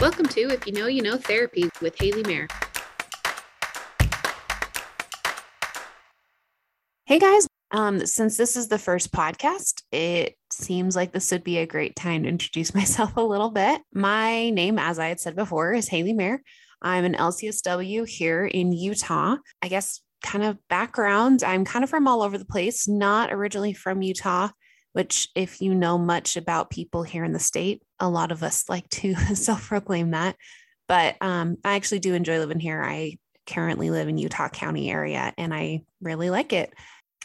Welcome to If You Know, You Know Therapy with Hailey Maire. Hey guys, since this is the first podcast, it seems like this would be a great time to introduce myself a little bit. My name, as I had said before, is Hailey Maire. I'm an LCSW here in Utah. I guess kind of background, I'm kind of from all over the place, not originally from Utah, which if you know much about people here in the state, a lot of us like to self-proclaim that. But I actually do enjoy living here. I currently live in Utah County area, and I really like it.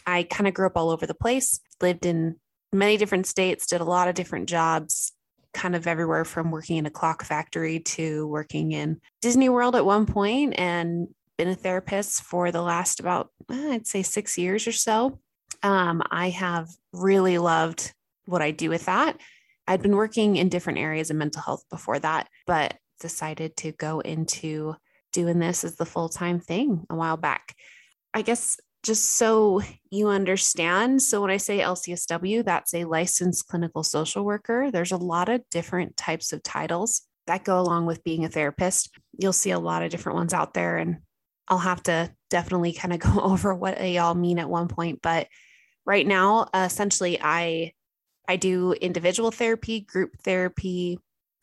I kind of grew up all over the place, lived in many different states, did a lot of different jobs, kind of everywhere from working in a clock factory to working in Disney World at one point, and been a therapist for the last about, I'd say 6 years or so. I have really loved what I do with that. I'd been working in different areas of mental health before that, but decided to go into doing this as the full-time thing a while back. I guess just so you understand, so when I say LCSW, that's a licensed clinical social worker. There's a lot of different types of titles that go along with being a therapist. You'll see a lot of different ones out there, and I'll have to definitely kind of go over what they all mean at one point, but right now, essentially, I do individual therapy, group therapy,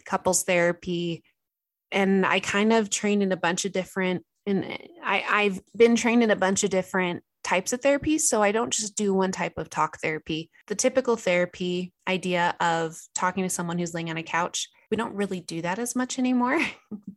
couples therapy, and I kind of train in a bunch of different, and I've been trained in a bunch of different types of therapy. So I don't just do one type of talk therapy. The typical therapy idea of talking to someone who's laying on a couch, we don't really do that as much anymore,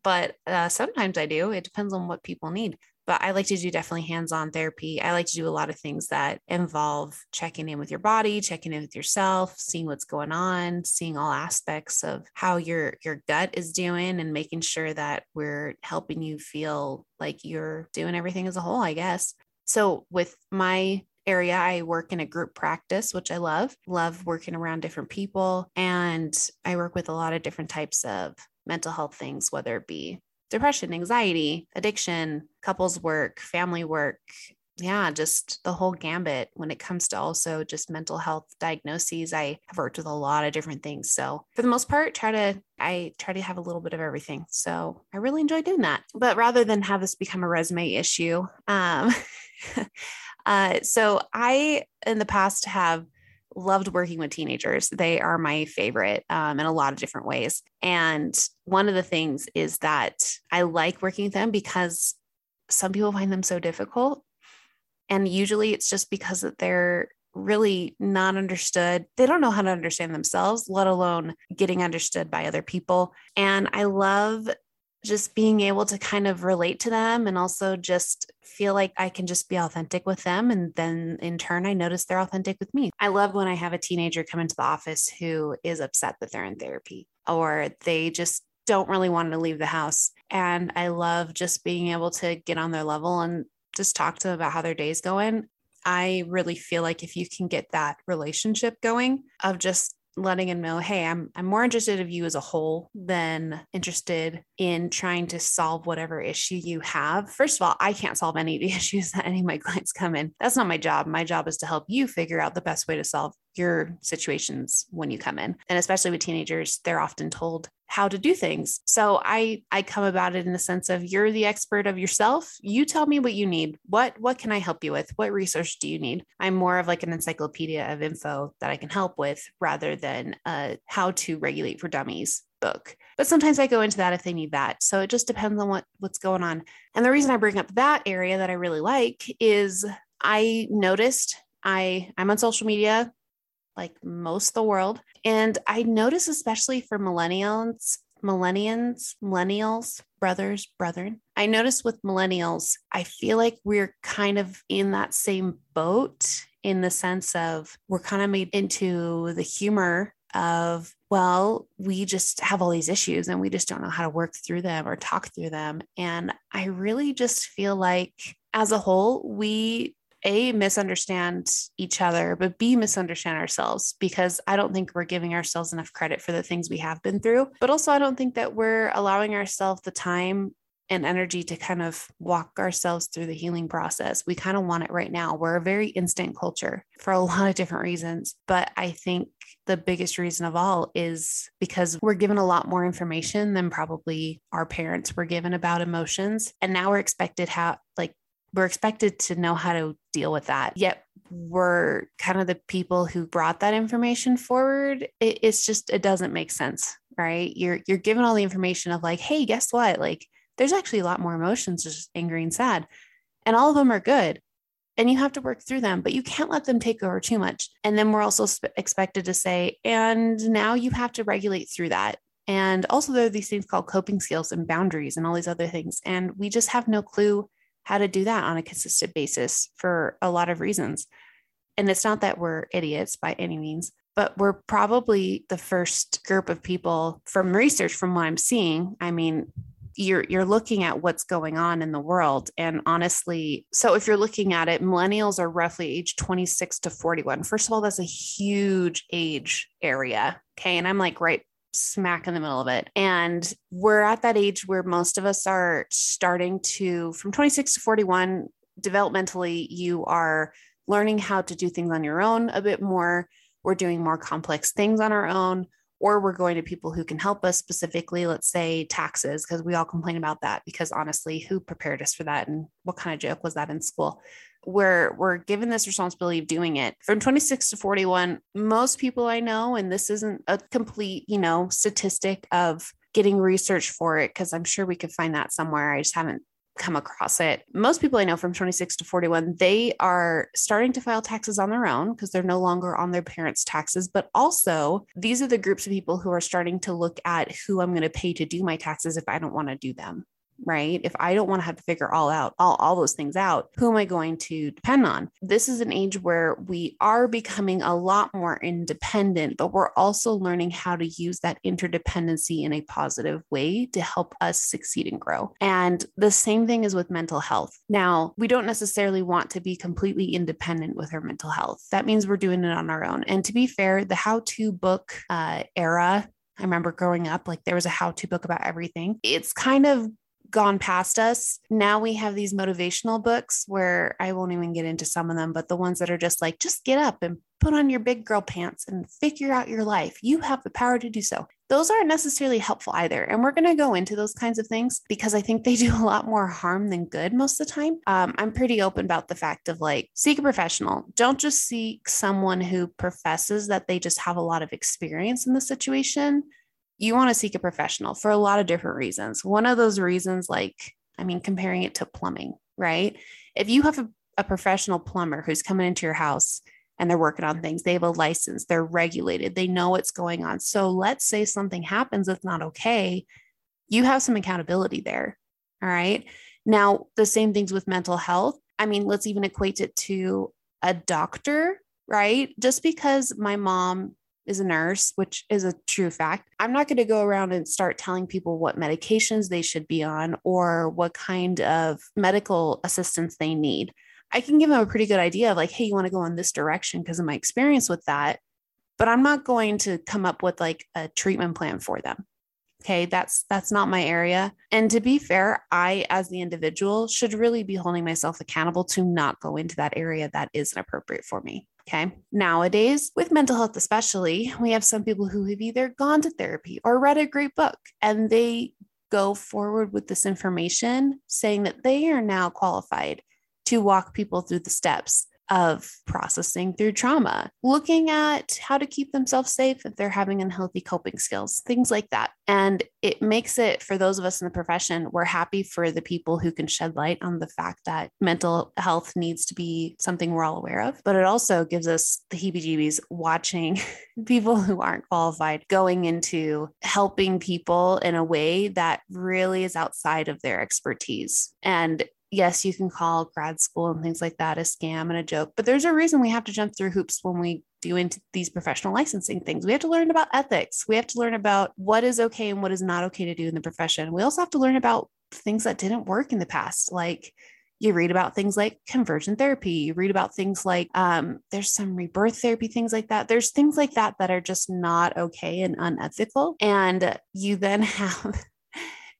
but sometimes I do. It depends on what people need. But I like to do definitely hands-on therapy. I like to do a lot of things that involve checking in with your body, checking in with yourself, seeing what's going on, seeing all aspects of how your gut is doing, and making sure that we're helping you feel like you're doing everything as a whole, I guess. So with my area, I work in a group practice, which I love working around different people. And I work with a lot of different types of mental health things, whether it be depression, anxiety, addiction, couples work, family work. Yeah, just the whole gambit when it comes to also just mental health diagnoses. I have worked with a lot of different things. So for the most part, I try to have a little bit of everything. So I really enjoy doing that. But rather than have this become a resume issue, so I, in the past, have loved working with teenagers. They are my favorite in a lot of different ways. And one of the things is that I like working with them because some people find them so difficult. And usually it's just because they're really not understood. They don't know how to understand themselves, let alone getting understood by other people. And I love just being able to kind of relate to them and also just feel like I can just be authentic with them. And then in turn, I notice they're authentic with me. I love when I have a teenager come into the office who is upset that they're in therapy or they just don't really want to leave the house. And I love just being able to get on their level and just talk to them about how their day's going. I really feel like if you can get that relationship going of just letting them know, hey, I'm more interested in you as a whole than interested in trying to solve whatever issue you have. First of all, I can't solve any of the issues that any of my clients come in. That's not my job. My job is to help you figure out the best way to solve your situations when you come in. And especially with teenagers, they're often told how to do things. So I come about it in the sense of you're the expert of yourself. You tell me what you need. What can I help you with? What resource do you need? I'm more of like an encyclopedia of info that I can help with rather than a how to regulate for dummies book. But sometimes I go into that if they need that. So it just depends on what's going on. And the reason I bring up that area that I really like is I noticed I'm on social media like most of the world. And I notice, especially for millennials, brethren, I noticed with millennials, I feel like we're kind of in that same boat in the sense of we're kind of made into the humor of, well, we just have all these issues and we just don't know how to work through them or talk through them. And I really just feel like as a whole, we A, misunderstand each other, but B, misunderstand ourselves, because I don't think we're giving ourselves enough credit for the things we have been through. But also I don't think that we're allowing ourselves the time and energy to kind of walk ourselves through the healing process. We kind of want it right now. We're a very instant culture for a lot of different reasons. But I think the biggest reason of all is because we're given a lot more information than probably our parents were given about emotions. And now we're expected to know how to deal with that. Yet we're kind of the people who brought that information forward. It doesn't make sense, right? You're given all the information of like, hey, guess what? Like, there's actually a lot more emotions, just angry and sad, and all of them are good. And you have to work through them, but you can't let them take over too much. And then we're also expected to say, and now you have to regulate through that. And also there are these things called coping skills and boundaries and all these other things. And we just have no clue how to do that on a consistent basis for a lot of reasons. And it's not that we're idiots by any means, but we're probably the first group of people from research, from what I'm seeing. I mean, you're looking at what's going on in the world. And honestly, so if you're looking at it, millennials are roughly age 26 to 41. First of all, that's a huge age area. Okay. And I'm like right smack in the middle of it. And we're at that age where most of us are starting to, from 26 to 41, developmentally, you are learning how to do things on your own a bit more. We're doing more complex things on our own. Or we're going to people who can help us, specifically, let's say taxes, because we all complain about that, because honestly, who prepared us for that? And what kind of joke was that in school? We're given this responsibility of doing it. From 26 to 41, most people I know, and this isn't a complete, statistic of getting research for it, because I'm sure we could find that somewhere. I just haven't come across it. Most people I know from 26 to 41, they are starting to file taxes on their own because they're no longer on their parents' taxes. But also these are the groups of people who are starting to look at who I'm going to pay to do my taxes if I don't want to do them, right? If I don't want to have to figure all those things out, who am I going to depend on? This is an age where we are becoming a lot more independent, but we're also learning how to use that interdependency in a positive way to help us succeed and grow. And the same thing is with mental health. Now, we don't necessarily want to be completely independent with our mental health. That means we're doing it on our own. And to be fair, the how-to book era, I remember growing up, like there was a how-to book about everything. It's kind of gone past us. Now we have these motivational books where I won't even get into some of them, but the ones that are just like, just get up and put on your big girl pants and figure out your life. You have the power to do so. Those aren't necessarily helpful either. And we're going to go into those kinds of things because I think they do a lot more harm than good most of the time. I'm pretty open about the fact of like, seek a professional. Don't just seek someone who professes that they just have a lot of experience in the situation. You want to seek a professional for a lot of different reasons. One of those reasons, comparing it to plumbing, right? If you have a professional plumber who's coming into your house and they're working on things, they have a license, they're regulated, they know what's going on. So let's say something happens that's not okay. You have some accountability there. All right. Now, the same things with mental health. Let's even equate it to a doctor, right? Just because my mom is a nurse, which is a true fact, I'm not going to go around and start telling people what medications they should be on or what kind of medical assistance they need. I can give them a pretty good idea of like, hey, you want to go in this direction because of my experience with that, but I'm not going to come up with like a treatment plan for them. Okay. That's not my area. And to be fair, I, as the individual, should really be holding myself accountable to not go into that area that isn't appropriate for me. Okay. Nowadays, with mental health especially, we have some people who have either gone to therapy or read a great book, and they go forward with this information saying that they are now qualified to walk people through the steps of processing through trauma, looking at how to keep themselves safe if they're having unhealthy coping skills, things like that. And it makes it, for those of us in the profession, we're happy for the people who can shed light on the fact that mental health needs to be something we're all aware of, but it also gives us the heebie-jeebies watching people who aren't qualified going into helping people in a way that really is outside of their expertise. And yes, you can call grad school and things like that a scam and a joke, but there's a reason we have to jump through hoops when we do into these professional licensing things. We have to learn about ethics. We have to learn about what is okay and what is not okay to do in the profession. We also have to learn about things that didn't work in the past. Like you read about things like conversion therapy. You read about things like there's some rebirth therapy, things like that. There's things like that that are just not okay and unethical. And you then have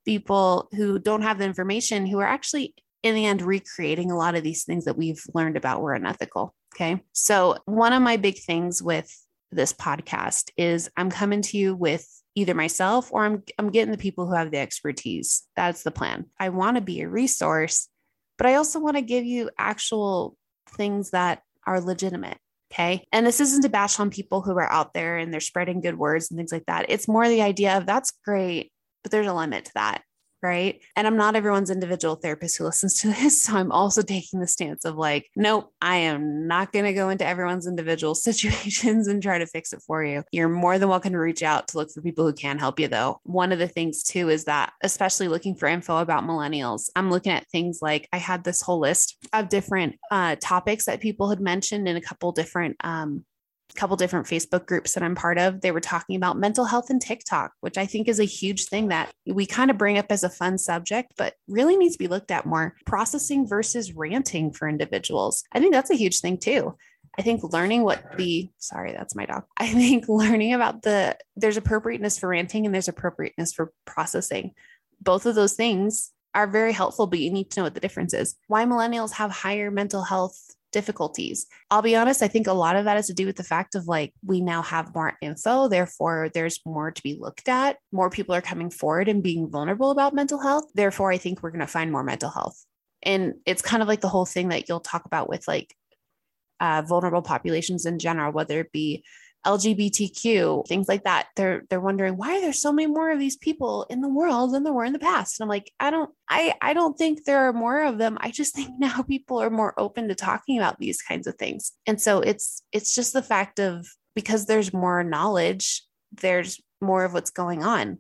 people who don't have the information, who are actually in the end recreating a lot of these things that we've learned about were unethical. Okay. So one of my big things with this podcast is I'm coming to you with either myself or I'm getting the people who have the expertise. That's the plan. I want to be a resource, but I also want to give you actual things that are legitimate. Okay. And this isn't to bash on people who are out there and they're spreading good words and things like that. It's more the idea of that's great, but there's a limit to that. Right. And I'm not everyone's individual therapist who listens to this. So I'm also taking the stance of like, nope, I am not going to go into everyone's individual situations and try to fix it for you. You're more than welcome to reach out to look for people who can help you though. One of the things too, is that especially looking for info about millennials, I'm looking at things like I had this whole list of different topics that people had mentioned in a couple different Facebook groups that I'm part of. They were talking about mental health and TikTok, which I think is a huge thing that we kind of bring up as a fun subject, but really needs to be looked at more. Processing versus ranting for individuals. I think that's a huge thing too. I think learning I think learning about there's appropriateness for ranting and there's appropriateness for processing. Both of those things are very helpful, but you need to know what the difference is. Why millennials have higher mental health difficulties. I'll be honest. I think a lot of that is to do with the fact of like, we now have more info. Therefore, there's more to be looked at. More people are coming forward and being vulnerable about mental health. Therefore, I think we're going to find more mental health. And it's kind of like the whole thing that you'll talk about with like vulnerable populations in general, whether it be LGBTQ, things like that. They're wondering why are there so many more of these people in the world than there were in the past? And I'm like, I don't think there are more of them. I just think now people are more open to talking about these kinds of things. And so it's just the fact of, because there's more knowledge, there's more of what's going on.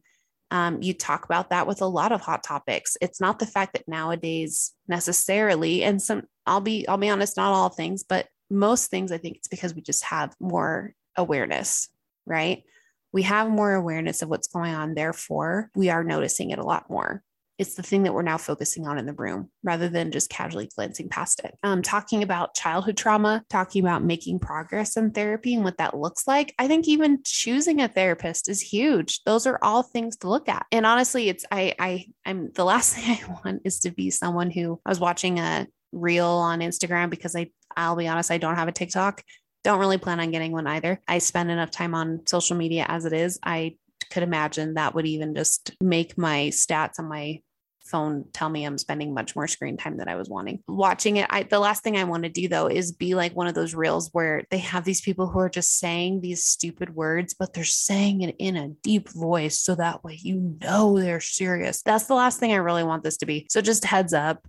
You talk about that with a lot of hot topics. It's not the fact that nowadays necessarily, and some, I'll be honest, not all things, but most things, I think it's because we just have more awareness, right? We have more awareness of what's going on. Therefore, we are noticing it a lot more. It's the thing that we're now focusing on in the room rather than just casually glancing past it. Talking about childhood trauma, talking about making progress in therapy and what that looks like. I think even choosing a therapist is huge. Those are all things to look at. And honestly, I'm the last thing I want is to be someone who I was watching a reel on Instagram because I'll be honest, I don't have a TikTok. Don't really plan on getting one either. I spend enough time on social media as it is. I could imagine that would even just make my stats on my phone tell me I'm spending much more screen time than I was wanting. Watching it, the last thing I want to do though is be like one of those reels where they have these people who are just saying these stupid words, but they're saying it in a deep voice. So that way, you know, they're serious. That's the last thing I really want this to be. So just heads up.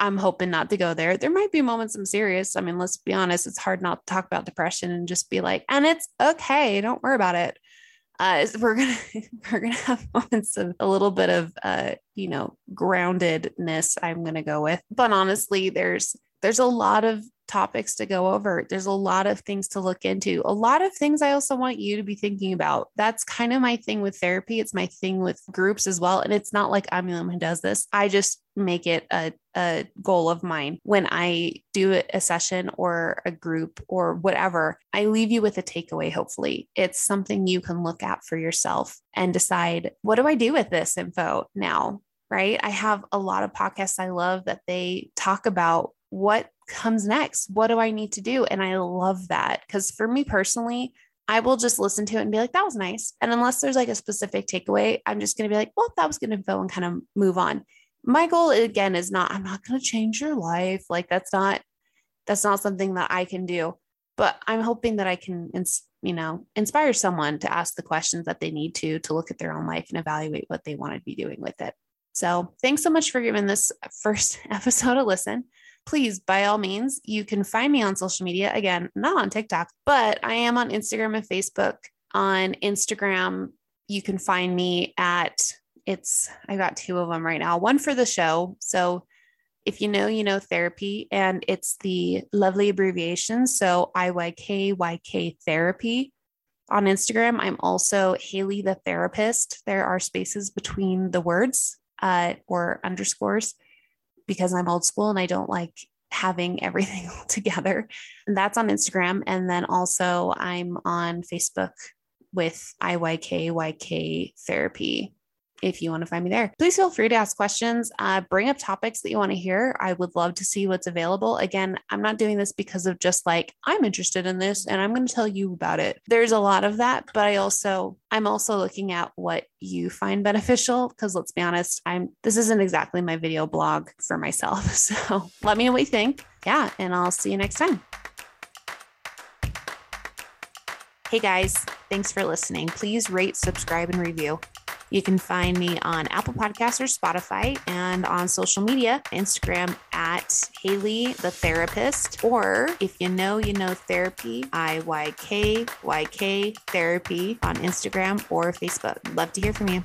I'm hoping not to go there. There might be moments I'm serious. I mean, let's be honest. It's hard not to talk about depression and just be like, and it's okay. Don't worry about it. We're going to have moments of a little bit of, groundedness I'm going to go with, but honestly, there's a lot of topics to go over. There's a lot of things to look into, a lot of things I also want you to be thinking about. That's kind of my thing with therapy. It's my thing with groups as well. And it's not like I'm the one who does this. I just make it a goal of mine. When I do a session or a group or whatever, I leave you with a takeaway. Hopefully it's something you can look at for yourself and decide, what do I do with this info now? Right? I have a lot of podcasts I love that they talk about what comes next. What do I need to do? And I love that because for me personally, I will just listen to it and be like, that was nice. And unless there's like a specific takeaway, I'm just going to be like, well, that was good info and kind of move on. My goal again is I'm not going to change your life. Like that's not something that I can do, but I'm hoping that I can, inspire someone to ask the questions that they need to look at their own life and evaluate what they want to be doing with it. So thanks so much for giving this first episode a listen. Please, by all means, you can find me on social media. Again, not on TikTok, but I am on Instagram and Facebook. On Instagram, you can find me at I got two of them right now, one for the show. So if you know, you know, therapy, and it's the lovely abbreviation. So IYKYK therapy. On Instagram, I'm also Hailey the Therapist. There are spaces between the words or underscores because I'm old school and I don't like having everything all together. And that's on Instagram. And then also I'm on Facebook with IYKYK therapy. if you want to find me there. Please feel free to ask questions, bring up topics that you want to hear. I would love to see what's available. Again, I'm not doing this because of just like, I'm interested in this and I'm going to tell you about it. There's a lot of that, but I'm also looking at what you find beneficial, because let's be honest, this isn't exactly my video blog for myself. So let me know what you think. Yeah. And I'll see you next time. Hey guys, thanks for listening. Please rate, subscribe, and review. You can find me on Apple Podcasts or Spotify, and on social media, Instagram at Hailey the Therapist, or if you know therapy, IYKYK Therapy on Instagram or Facebook. Love to hear from you.